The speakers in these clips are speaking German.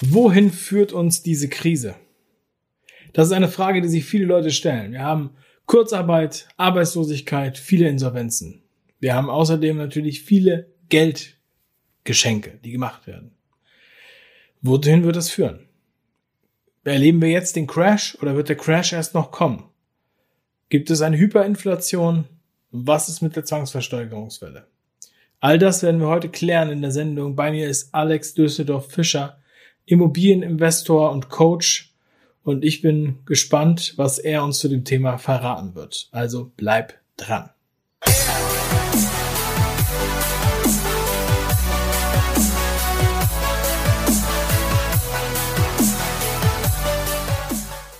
Wohin führt uns diese Krise? Das ist eine Frage, die sich viele Leute stellen. Wir haben Kurzarbeit, Arbeitslosigkeit, viele Insolvenzen. Wir haben außerdem natürlich viele Geldgeschenke, die gemacht werden. Wohin wird das führen? Erleben wir jetzt den Crash oder wird der Crash erst noch kommen? Gibt es eine Hyperinflation? Was ist mit der Zwangsversteigerungswelle? All das werden wir heute klären in der Sendung. Bei mir ist Alex Düsseldorf-Fischer, Immobilieninvestor und Coach. Und ich bin gespannt, was er uns zu dem Thema verraten wird. Also bleib dran.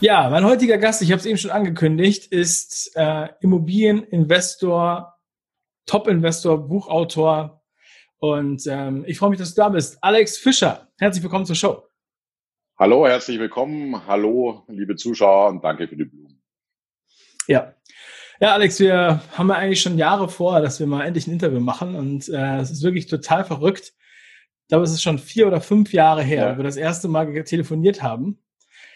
Ja, mein heutiger Gast, ich habe es eben schon angekündigt, ist Immobilieninvestor, Top-Investor, Buchautor und ich freue mich, dass du da bist. Alex Fischer, herzlich willkommen zur Show. Hallo, herzlich willkommen. Hallo, liebe Zuschauer und danke für die Blumen. Ja, Alex, wir haben ja eigentlich schon Jahre vor, dass wir mal endlich ein Interview machen und es ist wirklich total verrückt. Ich glaube, es ist schon 4 oder 5 Jahre her, ja, Wo wir das erste Mal telefoniert haben.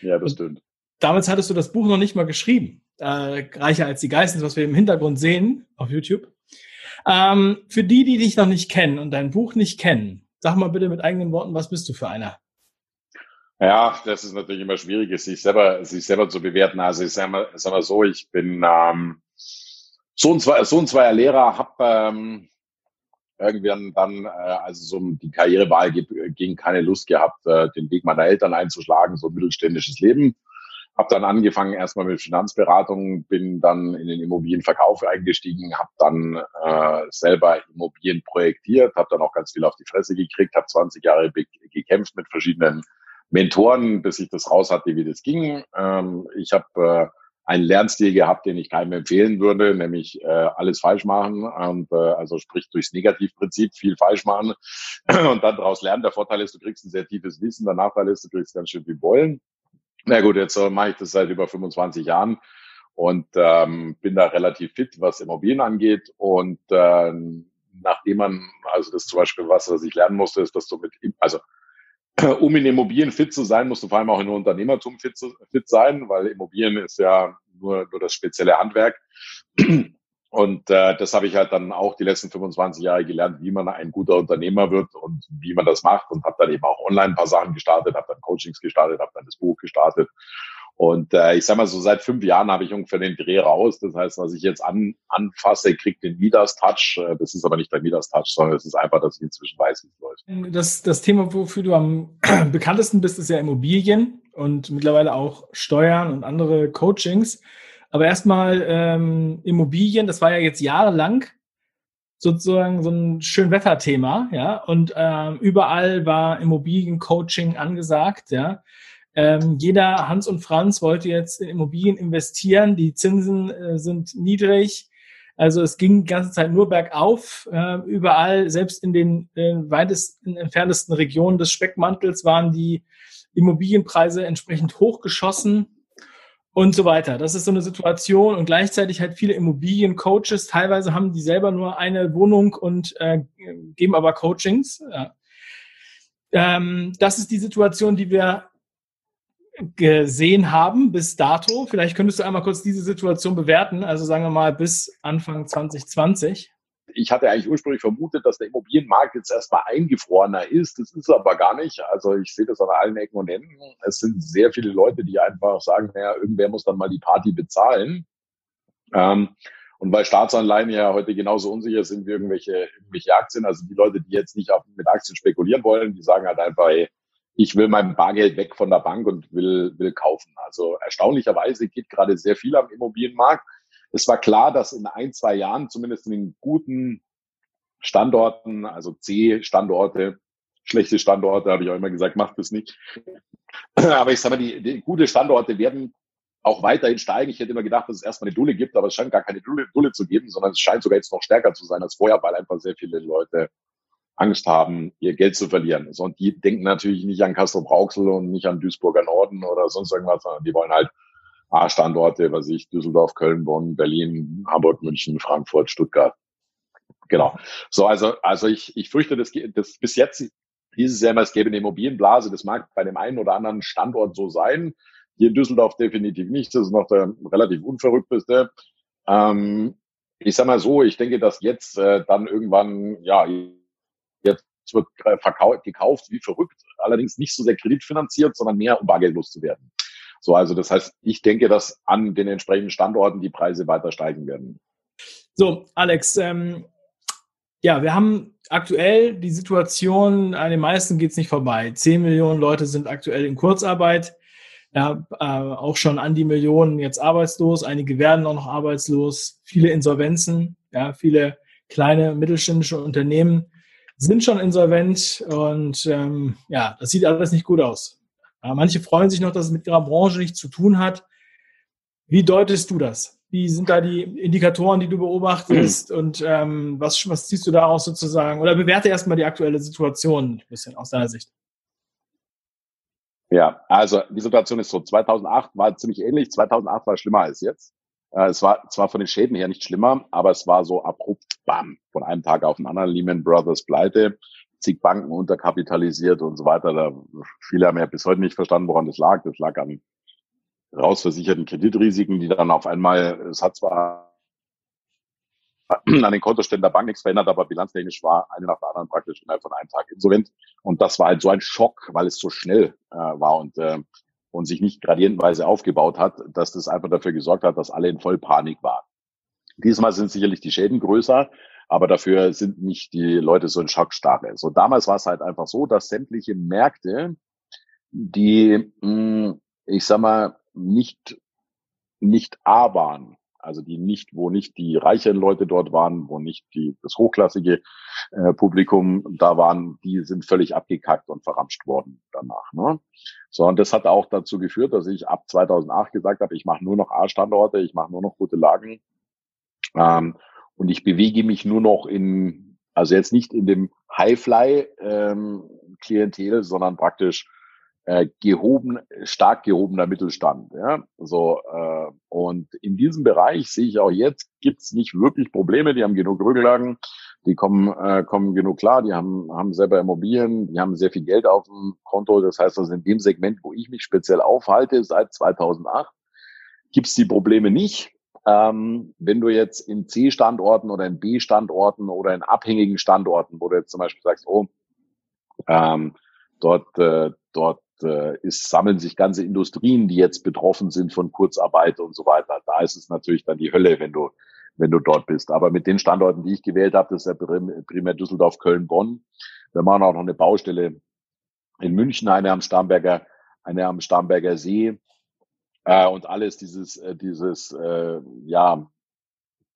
Ja, das stimmt. Damals hattest du das Buch noch nicht mal geschrieben. Reicher als die Geissens, was wir im Hintergrund sehen auf YouTube. Für die dich noch nicht kennen und dein Buch nicht kennen, sag mal bitte mit eigenen Worten, was bist du für einer? Ja, das ist natürlich immer schwierig, sich selber zu bewerten. Also ich sag mal so, ich bin Sohn zweier Lehrer, habe irgendwann dann, als es um die Karrierewahl ging, keine Lust gehabt, den Weg meiner Eltern einzuschlagen, so ein mittelständisches Leben. Habe dann angefangen erstmal mit Finanzberatung, bin dann in den Immobilienverkauf eingestiegen, habe dann selber Immobilien projektiert, habe dann auch ganz viel auf die Fresse gekriegt, habe 20 Jahre gekämpft mit verschiedenen Mentoren, bis ich das raus hatte, wie das ging. Ich habe einen Lernstil gehabt, den ich keinem empfehlen würde, nämlich alles falsch machen, und also sprich durchs Negativprinzip viel falsch machen und dann daraus lernen. Der Vorteil ist, du kriegst ein sehr tiefes Wissen, der Nachteil ist, du kriegst ganz schön viel Beulen. Na gut, jetzt mache ich das seit über 25 Jahren und bin da relativ fit, was Immobilien angeht. Und nachdem man, also das zum Beispiel was ich lernen musste, ist, dass du um in Immobilien fit zu sein, musst du vor allem auch in Unternehmertum fit sein, weil Immobilien ist ja nur das spezielle Handwerk. Und das habe ich halt dann auch die letzten 25 Jahre gelernt, wie man ein guter Unternehmer wird und wie man das macht, und habe dann eben auch online ein paar Sachen gestartet, habe dann Coachings gestartet, habe dann das Buch gestartet. Und ich sag mal so, seit 5 Jahren habe ich ungefähr den Dreh raus. Das heißt, was ich jetzt anfasse, kriegt den Midas-Touch. Das ist aber nicht der Midas-Touch, sondern es ist einfach, dass ich inzwischen weiß, wie es läuft. Das Thema, wofür du am bekanntesten bist, ist ja Immobilien und mittlerweile auch Steuern und andere Coachings. Aber erstmal Immobilien, das war ja jetzt jahrelang sozusagen so ein Schönwetterthema, ja, und überall war Immobiliencoaching angesagt, ja. Jeder Hans und Franz wollte jetzt in Immobilien investieren, die Zinsen sind niedrig, also es ging die ganze Zeit nur bergauf, überall, selbst in den weitesten, entferntesten Regionen des Speckmantels waren die Immobilienpreise entsprechend hochgeschossen. Und so weiter. Das ist so eine Situation, und gleichzeitig halt viele Immobiliencoaches. Teilweise haben die selber nur eine Wohnung und geben aber Coachings. Ja. Das ist die Situation, die wir gesehen haben bis dato. Vielleicht könntest du einmal kurz diese Situation bewerten. Also sagen wir mal bis Anfang 2020. Ich hatte eigentlich ursprünglich vermutet, dass der Immobilienmarkt jetzt erstmal eingefrorener ist. Das ist aber gar nicht. Also ich sehe das an allen Ecken und Enden. Es sind sehr viele Leute, die einfach sagen, naja, irgendwer muss dann mal die Party bezahlen. Und weil Staatsanleihen ja heute genauso unsicher sind wie irgendwelche Aktien, also die Leute, die jetzt nicht mit Aktien spekulieren wollen, die sagen halt einfach, hey, ich will mein Bargeld weg von der Bank und will kaufen. Also erstaunlicherweise geht gerade sehr viel am Immobilienmarkt. Es war klar, dass in 1-2 Jahren, zumindest in den guten Standorten, also C-Standorte, schlechte Standorte, habe ich auch immer gesagt, macht das nicht. Aber ich sage mal, die gute Standorte werden auch weiterhin steigen. Ich hätte immer gedacht, dass es erstmal eine Dulle gibt, aber es scheint gar keine Dulle zu geben, sondern es scheint sogar jetzt noch stärker zu sein als vorher, weil einfach sehr viele Leute Angst haben, ihr Geld zu verlieren. So, und die denken natürlich nicht an Castrop-Rauxel und nicht an Duisburger Norden oder sonst irgendwas, sondern die wollen halt A-Standorte, was ich, Düsseldorf, Köln, Bonn, Berlin, Hamburg, München, Frankfurt, Stuttgart. Genau. So, also ich fürchte, das bis jetzt hieß es ja immer, es gäbe eine Immobilienblase. Das mag bei dem einen oder anderen Standort so sein. Hier in Düsseldorf definitiv nicht. Das ist noch der relativ unverrückteste. Ich sag mal so, ich denke, dass jetzt dann irgendwann, ja, jetzt wird gekauft wie verrückt. Allerdings nicht so sehr kreditfinanziert, sondern mehr, um bargeldlos zu werden. So, also das heißt, ich denke, dass an den entsprechenden Standorten die Preise weiter steigen werden. So, Alex, ja, wir haben aktuell die Situation, an den meisten geht es nicht vorbei. 10 Millionen Leute sind aktuell in Kurzarbeit, ja, auch schon an die Millionen jetzt arbeitslos, einige werden auch noch arbeitslos, viele Insolvenzen, ja, viele kleine mittelständische Unternehmen sind schon insolvent und ja, das sieht alles nicht gut aus. Manche freuen sich noch, dass es mit ihrer Branche nichts zu tun hat. Wie deutest du das? Wie sind da die Indikatoren, die du beobachtest? Und was ziehst du daraus sozusagen? Oder bewerte erstmal die aktuelle Situation ein bisschen aus deiner Sicht. Ja, also die Situation ist so. 2008 war ziemlich ähnlich. 2008 war schlimmer als jetzt. Es war zwar von den Schäden her nicht schlimmer, aber es war so abrupt, bam, von einem Tag auf den anderen. Lehman Brothers pleite. Zig Banken unterkapitalisiert und so weiter. Da viele haben ja bis heute nicht verstanden, woran das lag. Das lag an rausversicherten Kreditrisiken, die dann auf einmal, es hat zwar an den Kontoständen der Bank nichts verändert, aber bilanztechnisch war eine nach der anderen praktisch innerhalb von einem Tag insolvent. Und das war halt so ein Schock, weil es so schnell war und sich nicht gradientenweise aufgebaut hat, dass das einfach dafür gesorgt hat, dass alle in Vollpanik waren. Diesmal sind sicherlich die Schäden größer, aber dafür sind nicht die Leute so in Schockstarre. So, damals war es halt einfach so, dass sämtliche Märkte, die, ich sag mal, nicht A waren, also die nicht, wo nicht die reicheren Leute dort waren, wo nicht das hochklassige Publikum da waren, die sind völlig abgekackt und verramscht worden danach, ne? So, und das hat auch dazu geführt, dass ich ab 2008 gesagt habe, ich mache nur noch A-Standorte, ich mache nur noch gute Lagen. Und ich bewege mich nur noch also jetzt nicht in dem Highfly-Klientel, sondern praktisch stark gehobener Mittelstand. Ja? So, und in diesem Bereich sehe ich auch jetzt, gibt's nicht wirklich Probleme, die haben genug Rücklagen, die kommen genug klar, die haben selber Immobilien, die haben sehr viel Geld auf dem Konto. Das heißt, also in dem Segment, wo ich mich speziell aufhalte, seit 2008, gibt's die Probleme nicht. Wenn du jetzt in C-Standorten oder in B-Standorten oder in abhängigen Standorten, wo du jetzt zum Beispiel sagst, sammeln sich ganze Industrien, die jetzt betroffen sind von Kurzarbeit und so weiter. Da ist es natürlich dann die Hölle, wenn du dort bist. Aber mit den Standorten, die ich gewählt habe, das ist ja primär Düsseldorf, Köln, Bonn. Wir machen auch noch eine Baustelle in München, eine am Starnberger See. Und alles dieses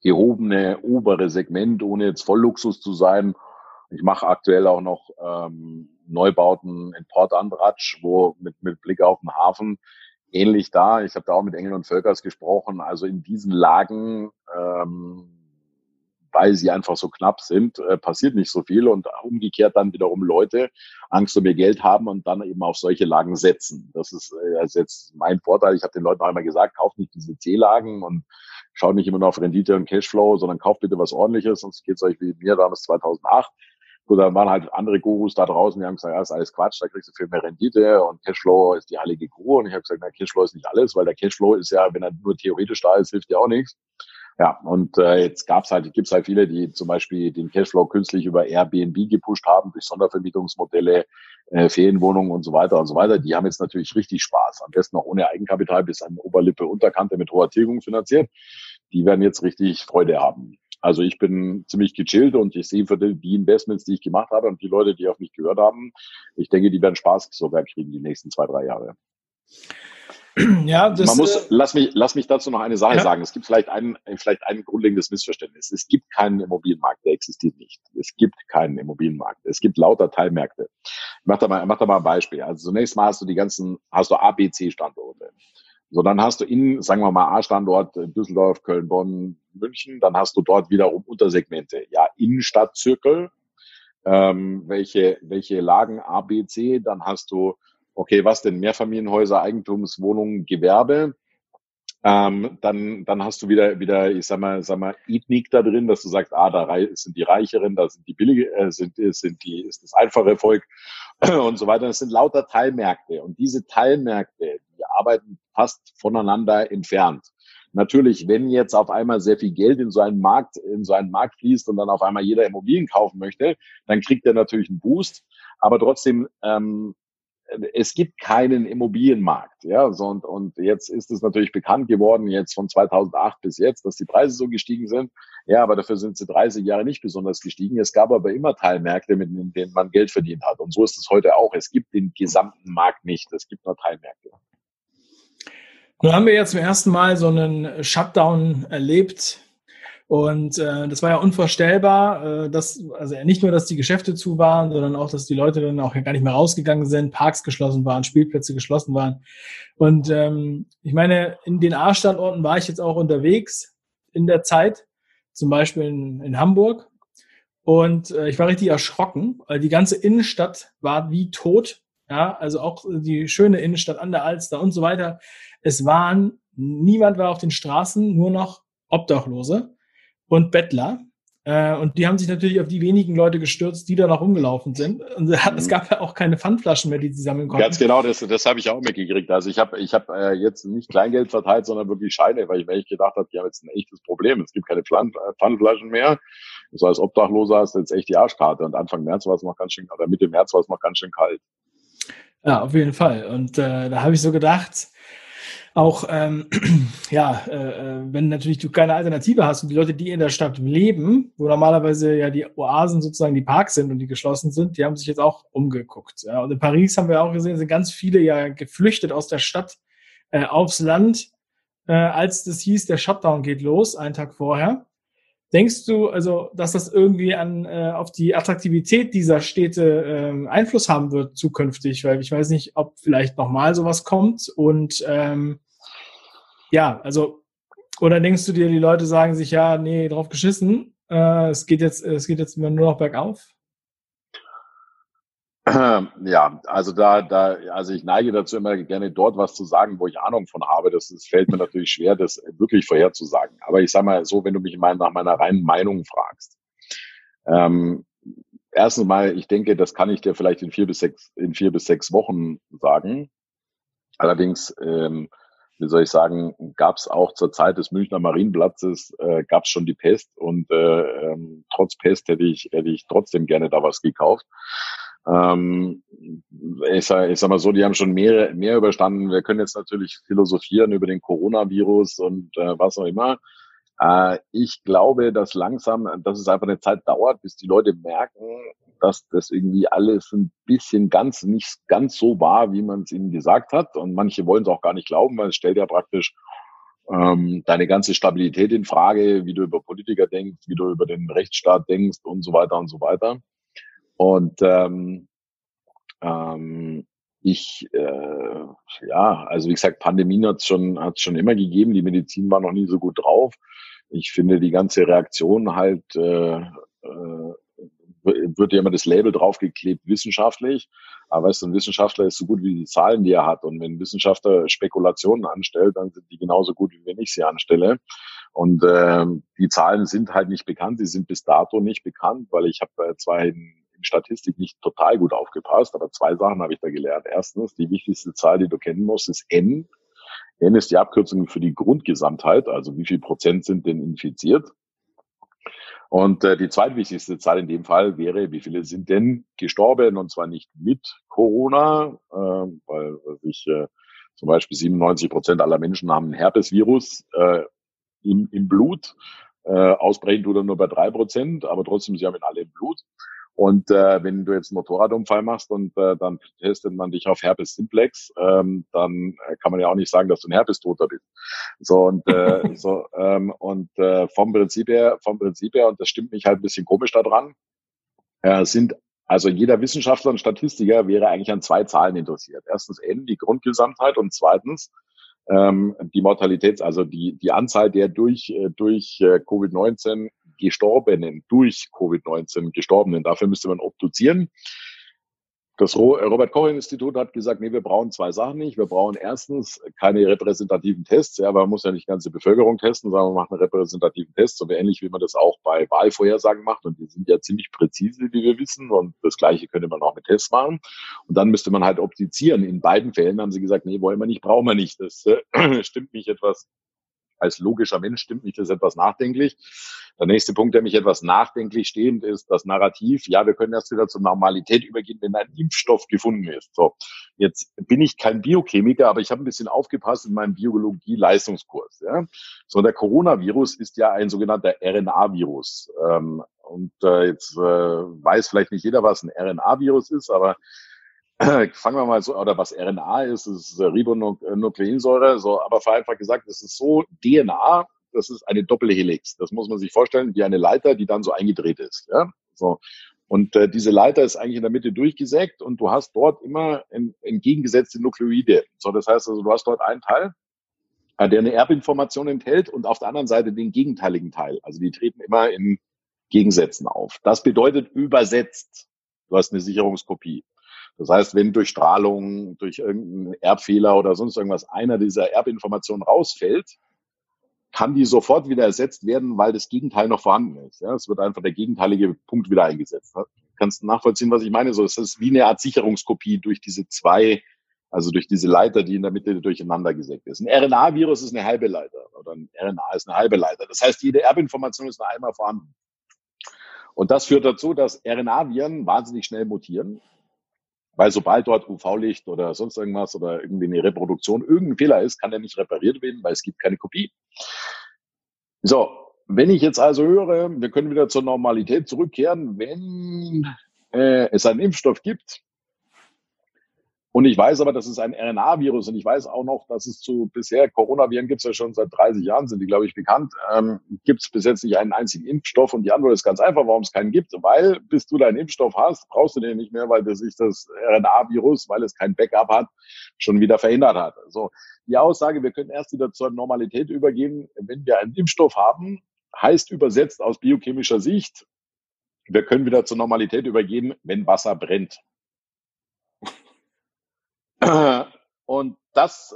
gehobene obere Segment, ohne jetzt voll Luxus zu sein. Ich mache aktuell auch noch Neubauten in Port Andratsch, wo mit Blick auf den Hafen ähnlich da. Ich habe da auch mit Engel und Völkers gesprochen. Also in diesen Lagen, weil sie einfach so knapp sind, passiert nicht so viel. Und umgekehrt dann wiederum Leute Angst um ihr Geld haben und dann eben auf solche Lagen setzen. Das ist jetzt mein Vorteil. Ich habe den Leuten auch immer gesagt, kauft nicht diese C-Lagen und schaut nicht immer nur auf Rendite und Cashflow, sondern kauft bitte was Ordentliches, sonst geht es euch wie mir damals 2008. Gut, dann waren halt andere Gurus da draußen, die haben gesagt, ja, ist alles Quatsch, da kriegst du viel mehr Rendite und Cashflow ist die heilige Kuh. Und ich habe gesagt, na, Cashflow ist nicht alles, weil der Cashflow ist ja, wenn er nur theoretisch da ist, hilft ja auch nichts. Ja, und jetzt gibt's halt viele, die zum Beispiel den Cashflow künstlich über Airbnb gepusht haben, durch Sondervermietungsmodelle, Ferienwohnungen und so weiter und so weiter. Die haben jetzt natürlich richtig Spaß. Am besten noch ohne Eigenkapital bis an Oberlippe, Unterkante mit hoher Tilgung finanziert. Die werden jetzt richtig Freude haben. Also ich bin ziemlich gechillt und ich sehe für die Investments, die ich gemacht habe und die Leute, die auf mich gehört haben, ich denke, die werden Spaß sogar kriegen die nächsten 2-3 Jahre. Ja, das lass mich dazu noch eine Sache sagen. Es gibt vielleicht ein grundlegendes Missverständnis. Es gibt keinen Immobilienmarkt, der existiert nicht. Es gibt keinen Immobilienmarkt. Es gibt lauter Teilmärkte. Ich mach da mal ein Beispiel. Also zunächst mal hast du A, B, C Standorte. So, dann hast du sagen wir mal A-Standort Düsseldorf, Köln, Bonn, München. Dann hast du dort wiederum Untersegmente. Ja, Innenstadtzirkel, welche Lagen A, B, C. Dann hast du, okay, was denn? Mehrfamilienhäuser, Eigentumswohnungen, Gewerbe, Dann hast du wieder, ich sag mal, Ethnik da drin, dass du sagst, da sind die Reicheren, da sind die billige, ist das einfache Volk und so weiter. Das sind lauter Teilmärkte und diese Teilmärkte, die arbeiten fast voneinander entfernt. Natürlich, wenn jetzt auf einmal sehr viel Geld in so einen Markt fließt und dann auf einmal jeder Immobilien kaufen möchte, dann kriegt er natürlich einen Boost, aber trotzdem, es gibt keinen Immobilienmarkt, ja, und jetzt ist es natürlich bekannt geworden, jetzt von 2008 bis jetzt, dass die Preise so gestiegen sind, ja, aber dafür sind sie 30 Jahre nicht besonders gestiegen. Es gab aber immer Teilmärkte, mit denen man Geld verdient hat, und so ist es heute auch. Es gibt den gesamten Markt nicht, es gibt nur Teilmärkte. Nun haben wir ja zum ersten Mal so einen Shutdown erlebt. Und das war ja unvorstellbar, also nicht nur, dass die Geschäfte zu waren, sondern auch, dass die Leute dann auch gar nicht mehr rausgegangen sind, Parks geschlossen waren, Spielplätze geschlossen waren. Und ich meine, in den A-Standorten war ich jetzt auch unterwegs in der Zeit, zum Beispiel in Hamburg. Und ich war richtig erschrocken, weil die ganze Innenstadt war wie tot. Ja, also auch die schöne Innenstadt an der Alster und so weiter. Niemand war auf den Straßen, nur noch Obdachlose und Bettler. Und die haben sich natürlich auf die wenigen Leute gestürzt, die da noch rumgelaufen sind. Und es gab ja auch keine Pfandflaschen mehr, die sie sammeln konnten. Ganz genau, das habe ich auch mitgekriegt. Also ich habe jetzt nicht Kleingeld verteilt, sondern wirklich Scheine, weil ich mir echt gedacht habe, die haben jetzt ein echtes Problem. Es gibt keine Pfandflaschen mehr. So als Obdachloser hast du jetzt echt die Arschkarte. Und Anfang März war es noch ganz schön, oder Mitte März war es noch ganz schön kalt. Ja, auf jeden Fall. Und da habe ich so gedacht, auch, wenn natürlich du keine Alternative hast und die Leute, die in der Stadt leben, wo normalerweise ja die Oasen sozusagen die Parks sind und die geschlossen sind, die haben sich jetzt auch umgeguckt. Ja. Und in Paris haben wir auch gesehen, sind ganz viele ja geflüchtet aus der Stadt aufs Land, als das hieß, der Shutdown geht los, einen Tag vorher. Denkst du also, dass das irgendwie auf die Attraktivität dieser Städte Einfluss haben wird zukünftig? Weil ich weiß nicht, ob vielleicht nochmal sowas kommt und oder denkst du dir, die Leute sagen sich, ja, nee, drauf geschissen, es geht jetzt nur noch bergauf? Ja, also also ich neige dazu immer gerne dort was zu sagen, wo ich Ahnung von habe. Das fällt mir natürlich schwer, das wirklich vorherzusagen. Aber ich sag mal so, wenn du mich nach meiner reinen Meinung fragst. Erstens mal, ich denke, das kann ich dir vielleicht in vier bis sechs Wochen sagen. Allerdings, wie soll ich sagen, gab es auch zur Zeit des Münchner Marienplatzes, gab es schon die Pest und trotz Pest hätte ich trotzdem gerne da was gekauft. Ich sag mal so, die haben schon mehr überstanden. Wir können jetzt natürlich philosophieren über den Coronavirus und was auch immer. Ich glaube, dass es einfach eine Zeit dauert, bis die Leute merken, dass das irgendwie alles ein bisschen nicht ganz so war, wie man es ihnen gesagt hat. Und manche wollen es auch gar nicht glauben, weil es stellt ja praktisch deine ganze Stabilität in Frage, wie du über Politiker denkst, wie du über den Rechtsstaat denkst und so weiter und so weiter. Und also wie gesagt, Pandemien hat's schon immer gegeben, die Medizin war noch nie so gut drauf. Ich finde die ganze Reaktion halt, wird ja immer das Label draufgeklebt, wissenschaftlich. Aber weißt du, ein Wissenschaftler ist so gut wie die Zahlen, die er hat. Und wenn ein Wissenschaftler Spekulationen anstellt, dann sind die genauso gut, wie wenn ich sie anstelle. Und die Zahlen sind halt nicht bekannt, sie sind bis dato nicht bekannt, weil ich habe zwar in Statistik nicht total gut aufgepasst, aber zwei Sachen habe ich da gelernt. Erstens, die wichtigste Zahl, die du kennen musst, ist N. N ist die Abkürzung für die Grundgesamtheit, also wie viel Prozent sind denn infiziert. Und die zweitwichtigste Zahl in dem Fall wäre, wie viele sind denn gestorben, und zwar nicht mit Corona, weil sich zum Beispiel 97% aller Menschen haben ein Herpesvirus im Blut. Ausbrechen tut er nur bei 3%, aber trotzdem, sie haben ihn alle im Blut. Und wenn du jetzt einen Motorradunfall machst und dann testet man dich auf Herpes Simplex, dann kann man ja auch nicht sagen, dass du ein Herpestoter bist. Vom Prinzip her, und das stimmt mich halt ein bisschen komisch daran, also jeder Wissenschaftler und Statistiker wäre eigentlich an zwei Zahlen interessiert. Erstens N, die Grundgesamtheit, und zweitens die Mortalität, also die Anzahl der durch Covid-19 Gestorbenen. Dafür müsste man obduzieren. Das Robert-Koch-Institut hat gesagt, nee, wir brauchen zwei Sachen nicht. Wir brauchen erstens keine repräsentativen Tests. Ja, man muss ja nicht die ganze Bevölkerung testen, sondern man macht einen repräsentativen Test, so ähnlich wie man das auch bei Wahlvorhersagen macht. Und die sind ja ziemlich präzise, wie wir wissen. Und das Gleiche könnte man auch mit Tests machen. Und dann müsste man halt optizieren. In beiden Fällen haben sie gesagt, nee, wollen wir nicht, brauchen wir nicht. Das stimmt mich etwas, als logischer Mensch stimmt mich das etwas nachdenklich. Der nächste Punkt, der mich etwas nachdenklich stehend ist, das Narrativ, ja, wir können erst wieder zur Normalität übergehen, wenn ein Impfstoff gefunden ist. So, jetzt bin ich kein Biochemiker, aber ich habe ein bisschen aufgepasst in meinem Biologie-Leistungskurs. Ja. So, der Coronavirus ist ja ein sogenannter RNA-Virus. Jetzt weiß vielleicht nicht jeder, was ein RNA-Virus ist, aber fangen wir mal so, oder was RNA ist, ist Ribonukleinsäure, so, aber vereinfacht gesagt, es ist so DNA, das ist eine Doppelhelix. Das muss man sich vorstellen, wie eine Leiter, die dann so eingedreht ist. Ja? So. Und diese Leiter ist eigentlich in der Mitte durchgesägt und du hast dort immer entgegengesetzte Nukleide. So, das heißt also, du hast dort einen Teil, der eine Erbinformation enthält und auf der anderen Seite den gegenteiligen Teil. Also die treten immer in Gegensätzen auf. Das bedeutet übersetzt, du hast eine Sicherungskopie. Das heißt, wenn durch Strahlung, durch irgendeinen Erbfehler oder sonst irgendwas einer dieser Erbinformationen rausfällt, kann die sofort wieder ersetzt werden, weil das Gegenteil noch vorhanden ist. Ja, es wird einfach der gegenteilige Punkt wieder eingesetzt. Kannst du nachvollziehen, was ich meine? So, es ist wie eine Art Sicherungskopie durch diese zwei, also durch diese Leiter, die in der Mitte durcheinander gesägt ist. Ein RNA-Virus ist eine halbe Leiter oder ein RNA ist eine halbe Leiter. Das heißt, jede Erbinformation ist nur einmal vorhanden. Und das führt dazu, dass RNA-Viren wahnsinnig schnell mutieren. Weil sobald dort UV-Licht oder sonst irgendwas oder irgendwie eine Reproduktion, irgendein Fehler ist, kann der nicht repariert werden, weil es gibt keine Kopie. So, wenn ich jetzt also höre, wir können wieder zur Normalität zurückkehren, wenn es einen Impfstoff gibt und ich weiß aber, das ist ein RNA-Virus und ich weiß auch noch, dass es zu bisher, Coronaviren gibt es ja schon seit 30 Jahren, sind die, glaube ich, bekannt, gibt es bis jetzt nicht einen einzigen Impfstoff und die Antwort ist ganz einfach, warum es keinen gibt, weil bis du deinen Impfstoff hast, brauchst du den nicht mehr, weil sich das RNA-Virus, weil es kein Backup hat, schon wieder verhindert hat. Also die Aussage, wir können erst wieder zur Normalität übergehen, wenn wir einen Impfstoff haben, heißt übersetzt aus biochemischer Sicht, wir können wieder zur Normalität übergehen, wenn Wasser brennt. Und das,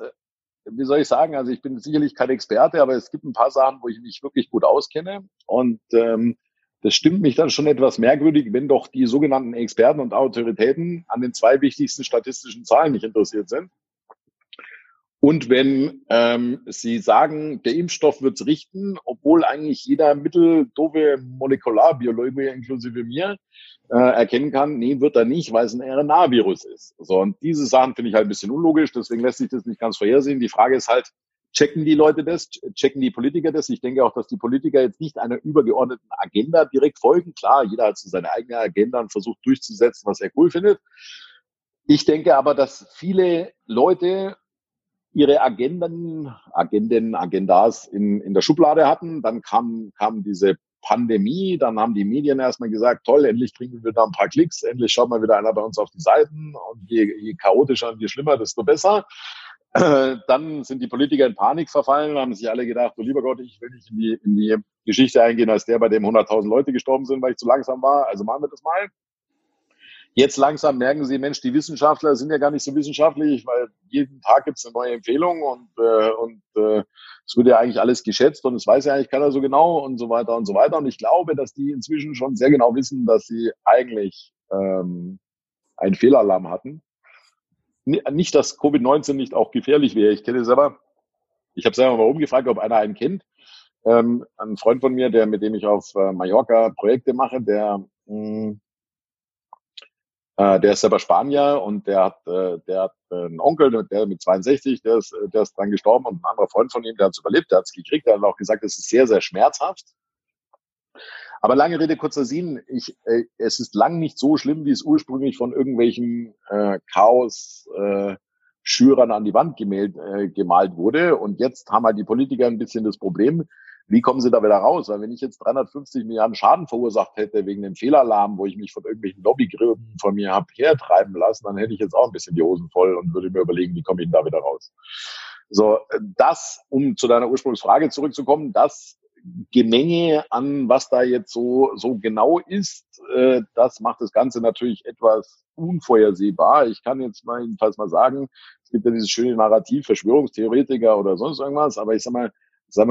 wie soll ich sagen, also ich bin sicherlich kein Experte, aber es gibt ein paar Sachen, wo ich mich wirklich gut auskenne und das stimmt mich dann schon etwas merkwürdig, wenn doch die sogenannten Experten und Autoritäten an den zwei wichtigsten statistischen Zahlen nicht interessiert sind und wenn sie sagen, der Impfstoff wird's richten, obwohl eigentlich jeder mitteldoofe Molekularbiologe inklusive mir erkennen kann, nee, wird er nicht, weil es ein RNA-Virus ist. So, und diese Sachen finde ich halt ein bisschen unlogisch, deswegen lässt sich das nicht ganz vorhersehen. Die Frage ist halt, checken die Leute das, checken die Politiker das? Ich denke auch, dass die Politiker jetzt nicht einer übergeordneten Agenda direkt folgen. Klar, jeder hat so seine eigene Agenda und versucht durchzusetzen, was er cool findet. Ich denke aber, dass viele Leute ihre Agendas in der Schublade hatten. Dann kam diese Pandemie, dann haben die Medien erstmal gesagt, toll, endlich kriegen wir da ein paar Klicks, endlich schaut mal wieder einer bei uns auf die Seiten und je chaotischer und je schlimmer, desto besser. Dann sind die Politiker in Panik verfallen, haben sich alle gedacht, oh lieber Gott, ich will nicht in die Geschichte eingehen, als der, bei dem 100.000 Leute gestorben sind, weil ich zu langsam war, also machen wir das mal. Jetzt langsam merken sie, Mensch, die Wissenschaftler sind ja gar nicht so wissenschaftlich, weil jeden Tag gibt es eine neue Empfehlung und es wird ja eigentlich alles geschätzt und es weiß ja eigentlich keiner so genau und so weiter und so weiter. Und ich glaube, dass die inzwischen schon sehr genau wissen, dass sie eigentlich einen Fehlalarm hatten. Nicht, dass Covid-19 nicht auch gefährlich wäre. Ich kenne selber, ich habe selber mal rumgefragt, ob einer einen kennt. Ein Freund von mir, mit dem ich auf Mallorca Projekte mache, der ist selber Spanier und der hat einen Onkel, der mit 62, der ist dann gestorben und ein anderer Freund von ihm, der hat es überlebt, der hat es gekriegt, der hat auch gesagt, es ist sehr, sehr schmerzhaft. Aber lange Rede, kurzer Sinn, es ist lang nicht so schlimm, wie es ursprünglich von irgendwelchen Chaos-Schürern an die Wand gemalt wurde und jetzt haben halt die Politiker ein bisschen das Problem, wie kommen sie da wieder raus? Weil wenn ich jetzt 350 Milliarden Schaden verursacht hätte wegen dem Fehlalarm, wo ich mich von irgendwelchen Lobbygruppen von mir habe hertreiben lassen, dann hätte ich jetzt auch ein bisschen die Hosen voll und würde mir überlegen, wie komme ich denn da wieder raus? So, um zu deiner Ursprungsfrage zurückzukommen, das Gemenge an, was da jetzt so genau ist, das macht das Ganze natürlich etwas unvorhersehbar. Ich kann jetzt mal jedenfalls mal sagen, es gibt ja dieses schöne Narrativ, Verschwörungstheoretiker oder sonst irgendwas, aber ich sag mal,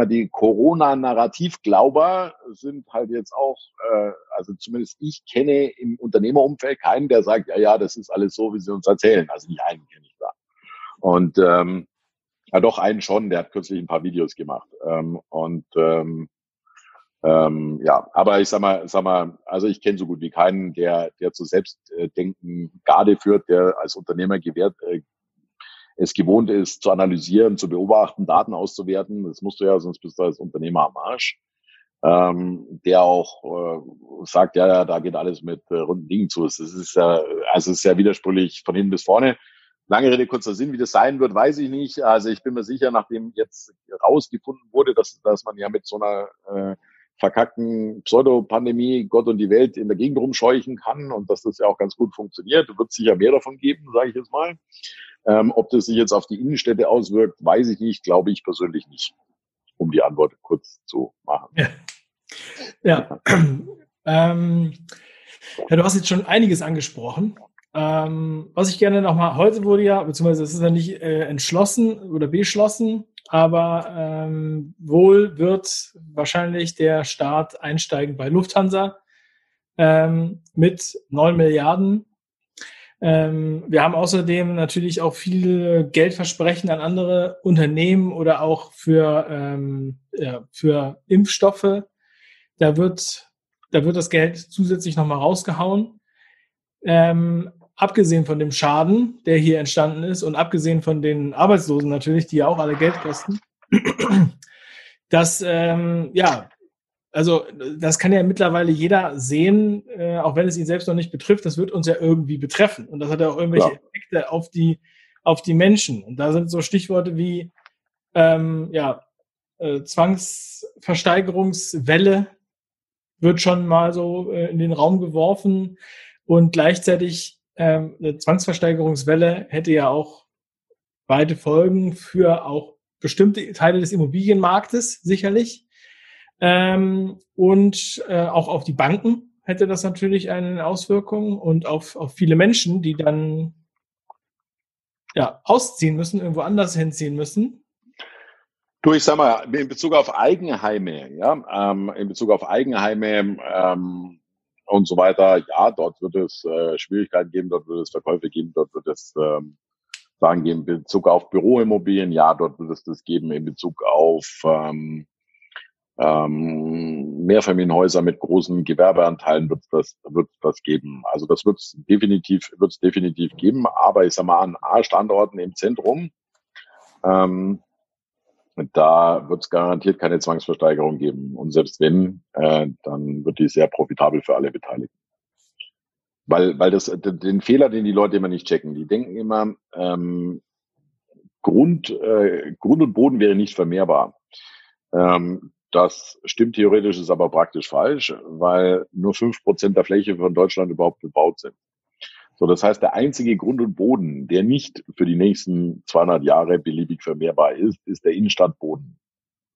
die Corona-Narrativglauber sind halt jetzt auch, also zumindest ich kenne im Unternehmerumfeld keinen, der sagt, ja, das ist alles so, wie sie uns erzählen. Also nicht einen kenne ich da. Und ja, doch, einen schon, der hat kürzlich ein paar Videos gemacht. Ja, aber ich sag mal, also ich kenne so gut wie keinen, der zu Selbstdenken Garde führt, der als Unternehmer es gewohnt ist, zu analysieren, zu beobachten, Daten auszuwerten. Das musst du ja, sonst bist du als Unternehmer am Arsch. Der auch sagt, ja, da geht alles mit runden Dingen zu. Es ist ja widersprüchlich von hinten bis vorne. Lange Rede, kurzer Sinn, wie das sein wird, weiß ich nicht. Also ich bin mir sicher, nachdem jetzt rausgefunden wurde, dass man ja mit so einer verkackten Pseudopandemie Gott und die Welt in der Gegend rumscheuchen kann und dass das ja auch ganz gut funktioniert, wird es sicher mehr davon geben, sage ich jetzt mal. Ob das sich jetzt auf die Innenstädte auswirkt, weiß ich nicht, glaube ich persönlich nicht, um die Antwort kurz zu machen. Ja. Ja, du hast jetzt schon einiges angesprochen. Was ich gerne nochmal, heute wurde ja, beziehungsweise es ist ja nicht entschlossen oder beschlossen, aber wohl wird wahrscheinlich der Staat einsteigen bei Lufthansa mit 9 Milliarden. Wir haben außerdem natürlich auch viele Geldversprechen an andere Unternehmen oder auch für Impfstoffe. Da wird das Geld zusätzlich nochmal rausgehauen. Abgesehen von dem Schaden, der hier entstanden ist und abgesehen von den Arbeitslosen natürlich, die ja auch alle Geld kosten, das kann ja mittlerweile jeder sehen, auch wenn es ihn selbst noch nicht betrifft, das wird uns ja irgendwie betreffen und das hat ja auch irgendwelche Effekte auf die Menschen und da sind so Stichworte wie Zwangsversteigerungswelle wird schon mal so in den Raum geworfen und gleichzeitig eine Zwangsversteigerungswelle hätte ja auch weite Folgen für auch bestimmte Teile des Immobilienmarktes sicherlich. Auch auf die Banken hätte das natürlich eine Auswirkung und auf viele Menschen, die dann ausziehen müssen, irgendwo anders hinziehen müssen. Du, ich sag mal, in Bezug auf Eigenheime, und so weiter, ja, dort wird es Schwierigkeiten geben, dort wird es Verkäufe geben, dort wird es Sachen geben. In Bezug auf Büroimmobilien, ja, dort wird es das geben. In Bezug auf Mehrfamilienhäuser mit großen Gewerbeanteilen wird das geben. Also das wird's definitiv geben, aber ich sag mal, an A-Standorten im Zentrum, da wird es garantiert keine Zwangsversteigerung geben. Und selbst wenn, dann wird die sehr profitabel für alle Beteiligten. Weil das den Fehler, den die Leute immer nicht checken, die denken immer, Grund und Boden wäre nicht vermehrbar. Das stimmt theoretisch, ist aber praktisch falsch, weil nur 5% der Fläche von Deutschland überhaupt bebaut sind. So, das heißt, der einzige Grund und Boden, der nicht für die nächsten 200 Jahre beliebig vermehrbar ist, ist der Innenstadtboden.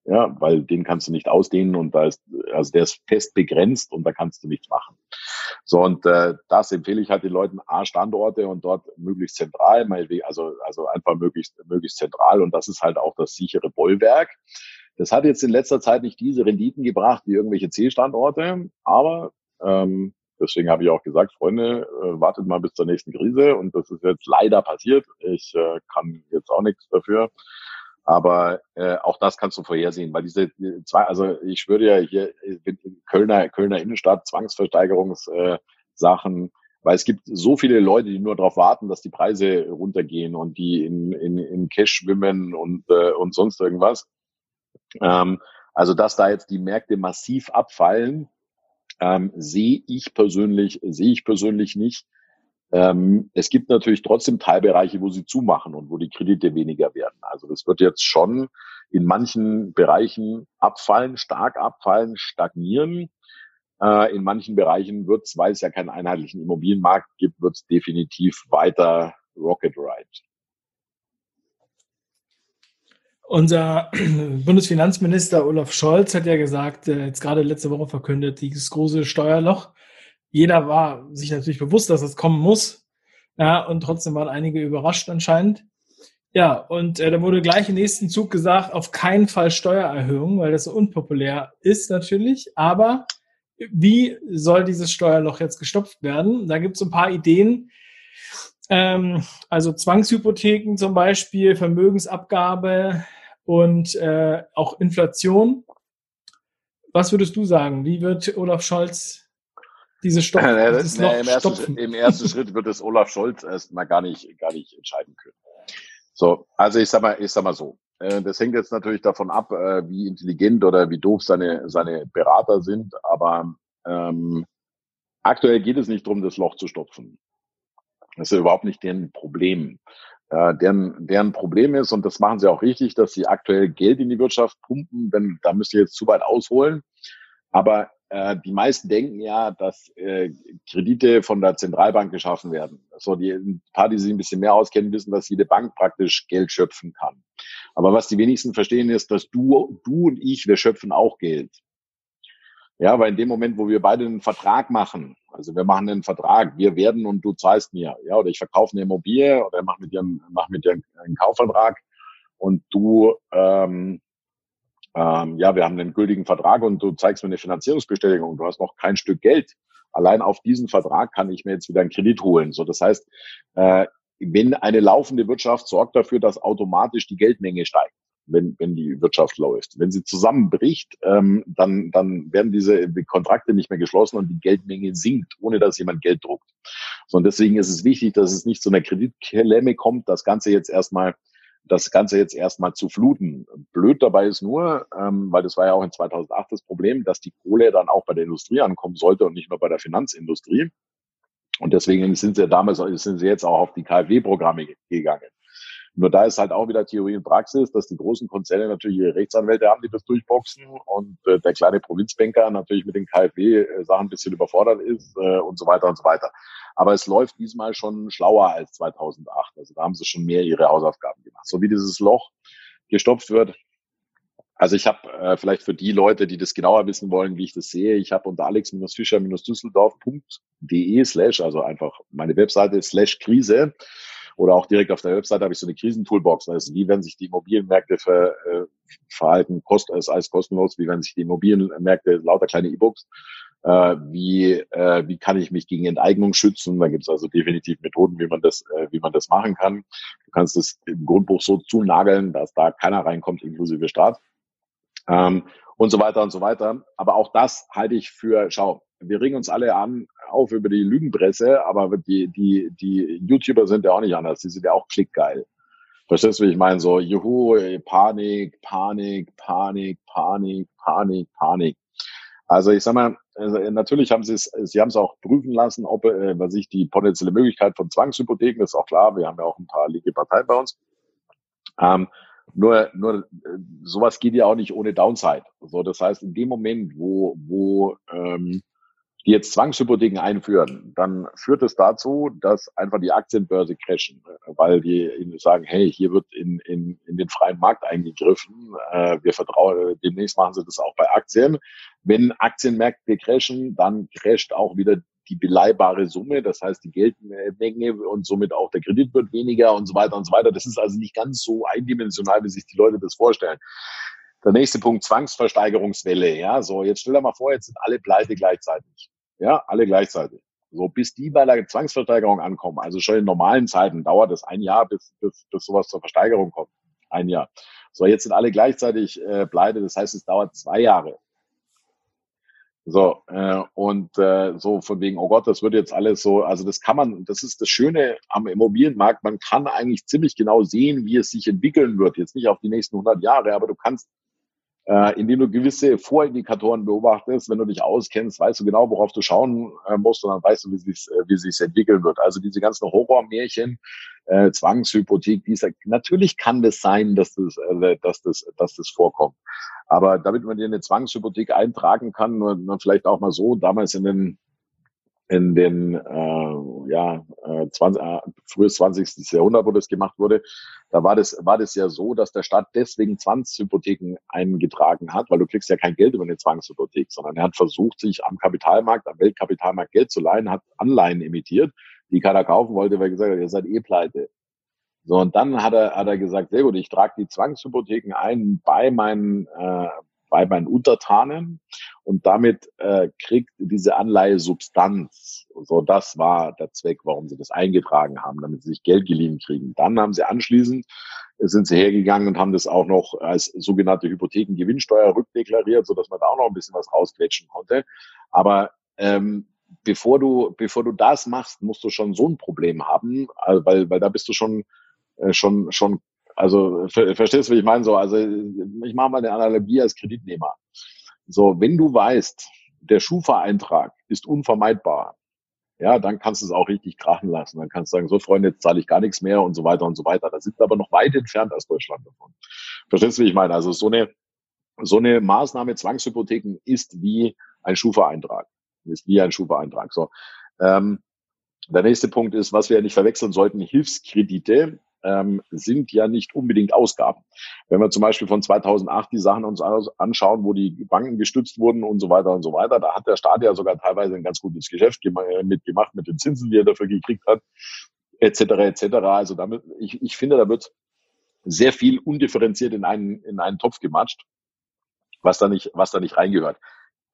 Ja, weil den kannst du nicht ausdehnen und der ist fest begrenzt und da kannst du nichts machen. So, und das empfehle ich halt den Leuten, A-Standorte und dort möglichst zentral, also einfach möglichst zentral und das ist halt auch das sichere Bollwerk. Das hat jetzt in letzter Zeit nicht diese Renditen gebracht wie irgendwelche C-Standorte, aber deswegen habe ich auch gesagt, Freunde, wartet mal bis zur nächsten Krise. Und das ist jetzt leider passiert. Ich kann jetzt auch nichts dafür. Aber auch das kannst du vorhersehen. Weil ich schwöre ja hier, Kölner Innenstadt, Zwangsversteigerungssachen, weil es gibt so viele Leute, die nur darauf warten, dass die Preise runtergehen und die in Cash schwimmen und sonst irgendwas. Also, dass da jetzt die Märkte massiv abfallen, sehe ich persönlich nicht. Es gibt natürlich trotzdem Teilbereiche, wo sie zumachen und wo die Kredite weniger werden. Also das wird jetzt schon in manchen Bereichen stark abfallen, stagnieren. In manchen Bereichen wird es, weil es ja keinen einheitlichen Immobilienmarkt gibt, wird es definitiv weiter Rocket Ride. Unser Bundesfinanzminister Olaf Scholz hat ja gesagt, jetzt gerade letzte Woche verkündet, dieses große Steuerloch. Jeder war sich natürlich bewusst, dass das kommen muss. Ja, und trotzdem waren einige überrascht anscheinend. Ja, und da wurde gleich im nächsten Zug gesagt, auf keinen Fall Steuererhöhung, weil das so unpopulär ist natürlich. Aber wie soll dieses Steuerloch jetzt gestopft werden? Da gibt es ein paar Ideen. Also Zwangshypotheken zum Beispiel, Vermögensabgabe und auch Inflation. Was würdest du sagen? Wie wird Olaf Scholz stopfen? Im ersten Schritt wird es Olaf Scholz erstmal gar nicht entscheiden können. So, also ich sag mal so. Das hängt jetzt natürlich davon ab, wie intelligent oder wie doof seine Berater sind. Aber aktuell geht es nicht darum, das Loch zu stopfen. Das ist überhaupt nicht deren Problem. Deren Problem ist, und das machen sie auch richtig, dass sie aktuell Geld in die Wirtschaft pumpen, wenn da müsst ihr jetzt zu weit ausholen. Aber die meisten denken ja, dass Kredite von der Zentralbank geschaffen werden. So, die sich ein bisschen mehr auskennen, wissen, dass jede Bank praktisch Geld schöpfen kann. Aber was die wenigsten verstehen, ist, dass du und ich, wir schöpfen auch Geld. Ja, weil in dem Moment, wo wir beide einen Vertrag machen, also wir machen einen Vertrag, wir werden und du zahlst mir, ja, oder ich verkaufe eine Immobilie oder mach mit dir einen Kaufvertrag und du, wir haben einen gültigen Vertrag und du zeigst mir eine Finanzierungsbestätigung, du hast noch kein Stück Geld. Allein auf diesen Vertrag kann ich mir jetzt wieder einen Kredit holen. So, das heißt, wenn eine laufende Wirtschaft sorgt dafür, dass automatisch die Geldmenge steigt. Wenn die Wirtschaft läuft. Wenn sie zusammenbricht, dann werden diese Kontrakte nicht mehr geschlossen und die Geldmenge sinkt, ohne dass jemand Geld druckt. So, und deswegen ist es wichtig, dass es nicht zu einer Kreditklemme kommt, das Ganze jetzt erstmal zu fluten. Blöd dabei ist nur, weil das war ja auch in 2008 das Problem, dass die Kohle dann auch bei der Industrie ankommen sollte und nicht nur bei der Finanzindustrie. Und deswegen sind sie jetzt auch auf die KfW-Programme gegangen. Nur da ist halt auch wieder Theorie und Praxis, dass die großen Konzerne natürlich ihre Rechtsanwälte haben, die das durchboxen und der kleine Provinzbanker natürlich mit den KfW-Sachen ein bisschen überfordert ist und so weiter und so weiter. Aber es läuft diesmal schon schlauer als 2008. Also da haben sie schon mehr ihre Hausaufgaben gemacht. So wie dieses Loch gestopft wird. Also ich habe vielleicht für die Leute, die das genauer wissen wollen, wie ich das sehe, ich habe unter alex-fischer-duesseldorf.de also einfach meine Webseite /Krise. Oder auch direkt auf der Webseite habe ich so eine Krisentoolbox. Also wie werden sich die Immobilienmärkte verhalten? Ist alles kostenlos. Wie werden sich die Immobilienmärkte, lauter kleine E-Books? Wie kann ich mich gegen Enteignung schützen? Da gibt es also definitiv Methoden, wie man das machen kann. Du kannst es im Grundbuch so zunageln, dass da keiner reinkommt, inklusive Staat. Und so weiter und so weiter. Aber auch das halte ich für, wir regen uns alle auf über die Lügenpresse, aber die YouTuber sind ja auch nicht anders. Die sind ja auch klickgeil. Verstehst du, wie ich meine? So, juhu, Panik, Panik, Panik, Panik, Panik, Panik. Also ich sag mal, natürlich haben sie es auch prüfen lassen, ob was ich die potenzielle Möglichkeit von Zwangshypotheken, das ist auch klar, wir haben ja auch ein paar linke Parteien bei uns. Nur sowas geht ja auch nicht ohne Downside. So, das heißt, in dem Moment, wo die jetzt Zwangshypotheken einführen, dann führt es dazu, dass einfach die Aktienbörse crashen, weil die sagen, hey, hier wird in den freien Markt eingegriffen. Wir vertrauen, demnächst machen sie das auch bei Aktien. Wenn Aktienmärkte crashen, dann crasht auch wieder die beleihbare Summe, das heißt die Geldmenge und somit auch der Kredit wird weniger und so weiter und so weiter. Das ist also nicht ganz so eindimensional, wie sich die Leute das vorstellen. Der nächste Punkt, Zwangsversteigerungswelle. Ja, so, jetzt stell dir mal vor, jetzt sind alle pleite gleichzeitig. Ja, alle gleichzeitig. So, bis die bei der Zwangsversteigerung ankommen, also schon in normalen Zeiten dauert es ein Jahr, bis sowas zur Versteigerung kommt. Ein Jahr. So, jetzt sind alle gleichzeitig pleite, das heißt, es dauert 2 Jahre. So, so von wegen, oh Gott, das wird jetzt alles so, also das kann man, das ist das Schöne am Immobilienmarkt, man kann eigentlich ziemlich genau sehen, wie es sich entwickeln wird. Jetzt nicht auf die nächsten 100 Jahre, aber du kannst, indem du gewisse Vorindikatoren beobachtest, wenn du dich auskennst, weißt du genau, worauf du schauen musst und dann weißt du, wie es sich entwickeln wird. Also diese ganzen Horrormärchen, Zwangshypothek, natürlich kann das sein, dass das vorkommt. Aber damit man dir eine Zwangshypothek eintragen kann, nur vielleicht auch mal so, damals in den frühes 20. Jahrhundert, wo das gemacht wurde, da war das ja so, dass der Staat deswegen Zwangshypotheken eingetragen hat, weil du kriegst ja kein Geld über eine Zwangshypothek, sondern er hat versucht, sich am Kapitalmarkt, am Weltkapitalmarkt Geld zu leihen, hat Anleihen emittiert, die keiner kaufen wollte, weil er gesagt hat, ihr seid eh pleite. So, und dann hat er gesagt, sehr gut, ich trage die Zwangshypotheken ein bei meinen Untertanen und damit kriegt diese Anleihe Substanz. So, das war der Zweck, warum sie das eingetragen haben, damit sie sich Geld geliehen kriegen. Dann haben sie anschließend, sind sie hergegangen und haben das auch noch als sogenannte Hypothekengewinnsteuer rückdeklariert, sodass man da auch noch ein bisschen was rausquetschen konnte. Aber bevor du das machst, musst du schon so ein Problem haben, weil da bist du schon also, verstehst du, was ich meine? So, also, ich mache mal eine Analogie als Kreditnehmer. So, wenn du weißt, der Schufa-Eintrag ist unvermeidbar, ja, dann kannst du es auch richtig krachen lassen. Dann kannst du sagen, so Freunde, jetzt zahle ich gar nichts mehr und so weiter und so weiter. Da sind wir aber noch weit entfernt aus Deutschland davon. Verstehst du, was ich meine? Also, so eine Maßnahme Zwangshypotheken ist wie ein Schufa-Eintrag. So. Der nächste Punkt ist, was wir ja nicht verwechseln sollten, Hilfskredite. Sind ja nicht unbedingt Ausgaben. Wenn wir zum Beispiel von 2008 die Sachen uns anschauen, wo die Banken gestützt wurden und so weiter, da hat der Staat ja sogar teilweise ein ganz gutes Geschäft mitgemacht, mit den Zinsen, die er dafür gekriegt hat, etc., etc. Also damit, ich finde, da wird sehr viel undifferenziert in einen Topf gematscht, was da nicht reingehört.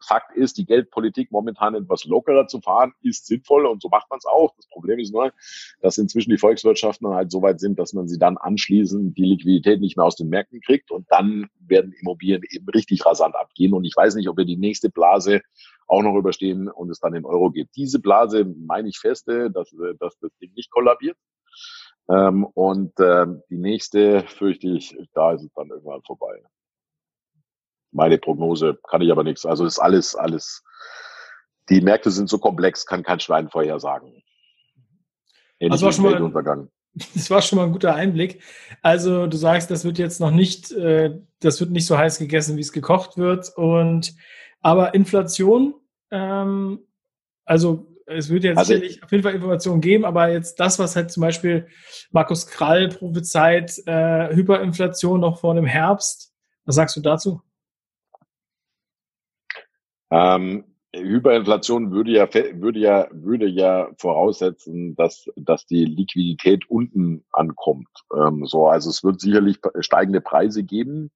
Fakt ist, die Geldpolitik momentan etwas lockerer zu fahren, ist sinnvoll und so macht man es auch. Das Problem ist nur, dass inzwischen die Volkswirtschaften halt so weit sind, dass man sie dann anschließend die Liquidität nicht mehr aus den Märkten kriegt und dann werden Immobilien eben richtig rasant abgehen und ich weiß nicht, ob wir die nächste Blase auch noch überstehen und es dann in Euro geht. Diese Blase meine ich feste, dass das Ding nicht kollabiert. Die nächste fürchte ich, da ist es dann irgendwann vorbei. Meine Prognose, kann ich aber nichts. Also ist alles, die Märkte sind so komplex, kann kein Schwein vorhersagen. Das war schon mal ein guter Einblick. Also du sagst, das wird jetzt noch nicht, das wird nicht so heiß gegessen, wie es gekocht wird. Aber Inflation, also es wird jetzt sicherlich auf jeden Fall Informationen geben, aber jetzt das, was halt zum Beispiel Markus Krall prophezeit, Hyperinflation noch vor dem Herbst. Was sagst du dazu? Hyperinflation würde ja voraussetzen, dass die Liquidität unten ankommt. Also es wird sicherlich steigende Preise geben.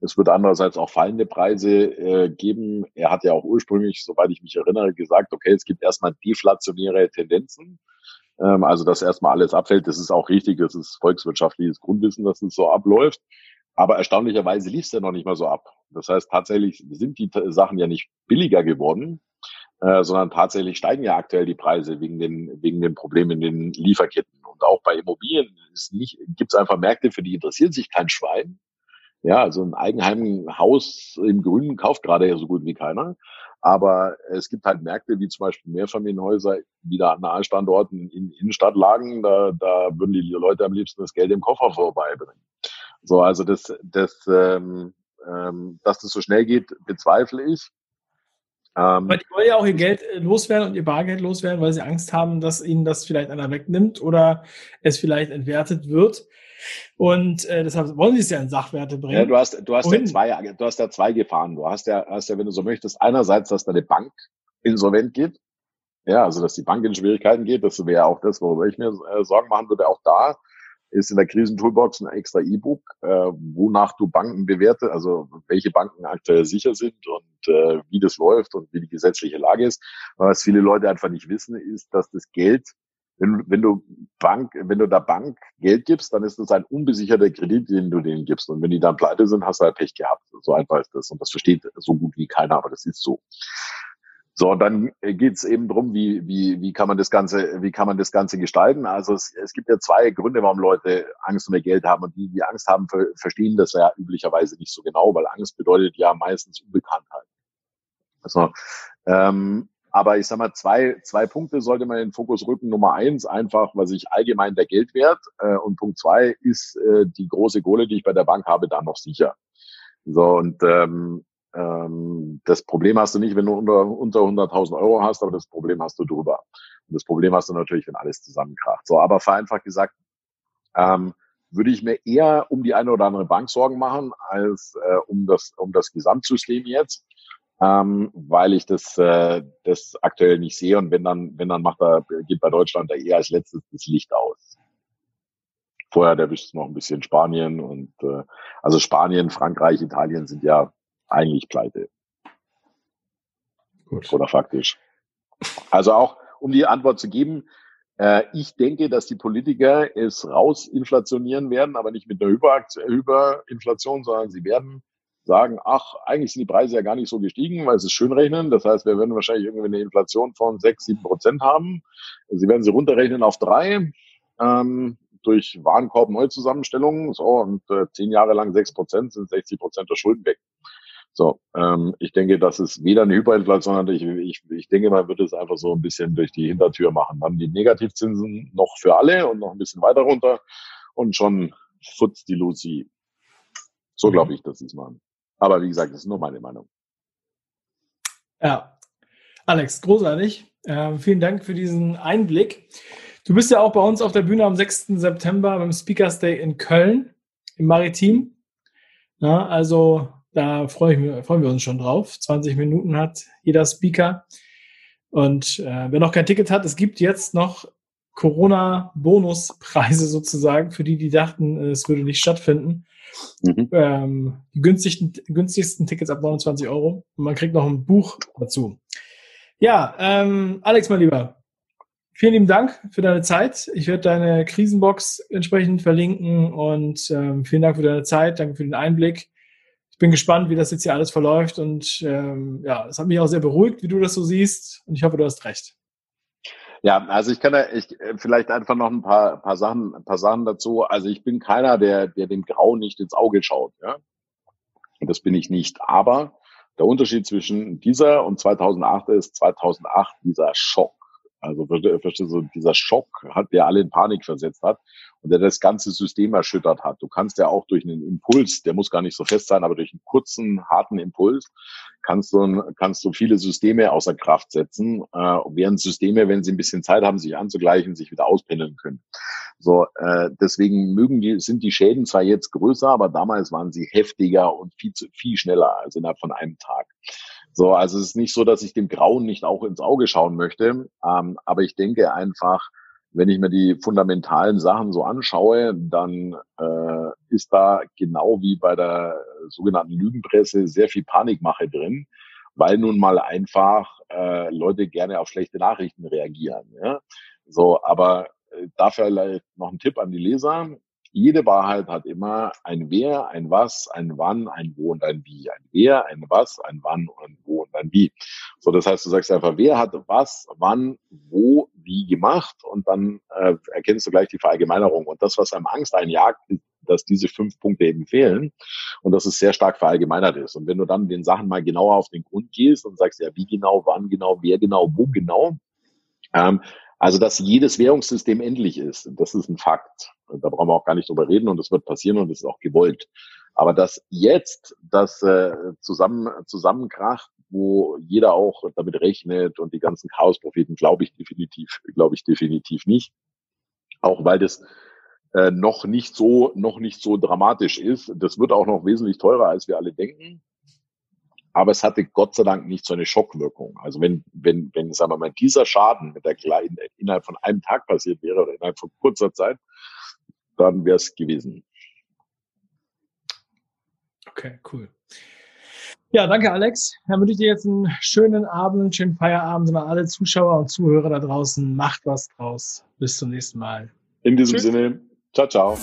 Es wird andererseits auch fallende Preise geben. Er hat ja auch ursprünglich, soweit ich mich erinnere, gesagt, okay, es gibt erstmal deflationäre Tendenzen. Also dass erstmal alles abfällt. Das ist auch richtig. Das ist volkswirtschaftliches Grundwissen, dass es so abläuft. Aber erstaunlicherweise lief es ja noch nicht mal so ab. Das heißt, tatsächlich sind die Sachen ja nicht billiger geworden, sondern tatsächlich steigen ja aktuell die Preise wegen den Problemen in den Lieferketten. Und auch bei Immobilien gibt es einfach Märkte, für die interessiert sich kein Schwein. Ja, also ein Eigenheimhaus im Grünen kauft gerade ja so gut wie keiner. Aber es gibt halt Märkte, wie zum Beispiel Mehrfamilienhäuser, wieder an nahen Standorten in Innenstadtlagen, da würden die Leute am liebsten das Geld im Koffer vorbeibringen. So, also dass das so schnell geht, bezweifle ich. Weil die wollen ja auch ihr Geld loswerden und ihr Bargeld loswerden, weil sie Angst haben, dass ihnen das vielleicht einer wegnimmt oder es vielleicht entwertet wird. Und deshalb wollen sie es ja in Sachwerte bringen. Ja, du hast ja zwei Gefahren. Du hast ja, wenn du so möchtest, einerseits, dass deine Bank insolvent geht. Ja, also dass die Bank in Schwierigkeiten geht. Das wäre auch das, worüber ich mir Sorgen machen würde. Auch da ist in der Krisentoolbox ein extra E-Book, wonach du Banken bewertest, also welche Banken aktuell sicher sind und wie das läuft und wie die gesetzliche Lage ist. Aber was viele Leute einfach nicht wissen, ist, dass das Geld, wenn du der Bank Geld gibst, dann ist das ein unbesicherter Kredit, den du denen gibst. Und wenn die dann pleite sind, hast du halt Pech gehabt. So einfach ist das. Und das versteht so gut wie keiner, aber das ist so. So, und dann geht's eben drum, wie kann man das Ganze gestalten? Also es gibt ja zwei Gründe, warum Leute Angst um ihr Geld haben. Und die, die Angst haben, verstehen das ja üblicherweise nicht so genau, weil Angst bedeutet ja meistens Unbekanntheit. Also, aber ich sag mal, zwei Punkte sollte man in den Fokus rücken. Nummer eins, einfach, was ich allgemein der Geldwert. Und Punkt zwei ist die große Kohle, die ich bei der Bank habe, da noch sicher. So, und Das Problem hast du nicht, wenn du unter 100.000 Euro hast, aber das Problem hast du drüber. Und das Problem hast du natürlich, wenn alles zusammenkracht. So, aber vereinfacht gesagt, würde ich mir eher um die eine oder andere Bank Sorgen machen, als um das Gesamtsystem jetzt, weil ich das aktuell nicht sehe. Und wenn dann geht bei Deutschland da eher als letztes das Licht aus. Vorher, da bist du noch ein bisschen Spanien und also Spanien, Frankreich, Italien sind ja eigentlich pleite. Gut. Oder faktisch. Also auch, um die Antwort zu geben, ich denke, dass die Politiker es rausinflationieren werden, aber nicht mit einer Überinflation, sondern sie werden sagen, ach, eigentlich sind die Preise ja gar nicht so gestiegen, weil es ist Schönrechnen. Das heißt, wir werden wahrscheinlich irgendwie eine Inflation von 6-7% haben. Sie werden sie runterrechnen auf 3 durch Warenkorb-Neuzusammenstellungen. So, und 10 Jahre lang 6% sind 60% der Schulden weg. So, ich denke, das ist weder eine Hyperinflation, sondern ich denke, man wird es einfach so ein bisschen durch die Hintertür machen. Dann die Negativzinsen noch für alle und noch ein bisschen weiter runter und schon futzt die Luzi. So glaube ich, dass sie es machen. Aber wie gesagt, das ist nur meine Meinung. Ja, Alex, großartig. Vielen Dank für diesen Einblick. Du bist ja auch bei uns auf der Bühne am 6. September beim Speaker's Day in Köln, im Maritim. Na, also da freuen wir uns schon drauf. 20 Minuten hat jeder Speaker. Und wer noch kein Ticket hat, es gibt jetzt noch Corona-Bonuspreise sozusagen für die dachten, es würde nicht stattfinden. Mhm. Die günstigsten Tickets ab 29 Euro. Und man kriegt noch ein Buch dazu. Ja, Alex, mein Lieber, vielen lieben Dank für deine Zeit. Ich werde deine Krisenbox entsprechend verlinken und vielen Dank für deine Zeit, danke für den Einblick. Ich bin gespannt, wie das jetzt hier alles verläuft und ja, es hat mich auch sehr beruhigt, wie du das so siehst und ich hoffe, du hast recht. Ja, also ich kann da vielleicht einfach noch ein paar Sachen dazu. Also ich bin keiner, der dem Grau nicht ins Auge schaut. Ja? Und das bin ich nicht. Aber der Unterschied zwischen dieser und 2008 ist 2008 dieser Schock. Also verstehst du, dieser Schock, der alle in Panik versetzt hat und der das ganze System erschüttert hat. Du kannst ja auch durch einen Impuls, der muss gar nicht so fest sein, aber durch einen kurzen, harten Impuls kannst du viele Systeme außer Kraft setzen, während Systeme, wenn sie ein bisschen Zeit haben, sich anzugleichen, sich wieder auspendeln können. So, deswegen sind die Schäden zwar jetzt größer, aber damals waren sie heftiger und viel schneller, also innerhalb von einem Tag. So, also es ist nicht so, dass ich dem Grauen nicht auch ins Auge schauen möchte, aber ich denke einfach, wenn ich mir die fundamentalen Sachen so anschaue, dann ist da genau wie bei der sogenannten Lügenpresse sehr viel Panikmache drin, weil nun mal einfach Leute gerne auf schlechte Nachrichten reagieren. Ja? So, aber dafür vielleicht noch ein Tipp an die Leser. Jede Wahrheit hat immer ein Wer, ein Was, ein Wann, ein Wo und ein Wie. Ein Wer, ein Was, ein Wann, ein Wo und ein Wie. So, das heißt, du sagst einfach, wer hat was, wann, wo, wie gemacht und dann erkennst du gleich die Verallgemeinerung. Und das, was einem Angst einjagt, ist, dass diese 5 Punkte eben fehlen und dass es sehr stark verallgemeinert ist. Und wenn du dann den Sachen mal genauer auf den Grund gehst und sagst, ja, wie genau, wann genau, wer genau, wo genau, also, dass jedes Währungssystem endlich ist, das ist ein Fakt. Da brauchen wir auch gar nicht drüber reden und das wird passieren und das ist auch gewollt. Aber dass jetzt das zusammenkracht, wo jeder auch damit rechnet und die ganzen Chaospropheten, glaube ich definitiv nicht. Auch weil das noch nicht so dramatisch ist. Das wird auch noch wesentlich teurer, als wir alle denken. Aber es hatte Gott sei Dank nicht so eine Schockwirkung. Also wenn sagen wir mal, dieser Schaden mit der kleinen innerhalb von einem Tag passiert wäre oder innerhalb von kurzer Zeit, dann wäre es gewesen. Okay, cool. Ja, danke Alex. Dann wünsche ich dir jetzt einen schönen Abend, einen schönen Feierabend. Und an alle Zuschauer und Zuhörer da draußen, macht was draus. Bis zum nächsten Mal. In diesem Sinne, ciao, ciao.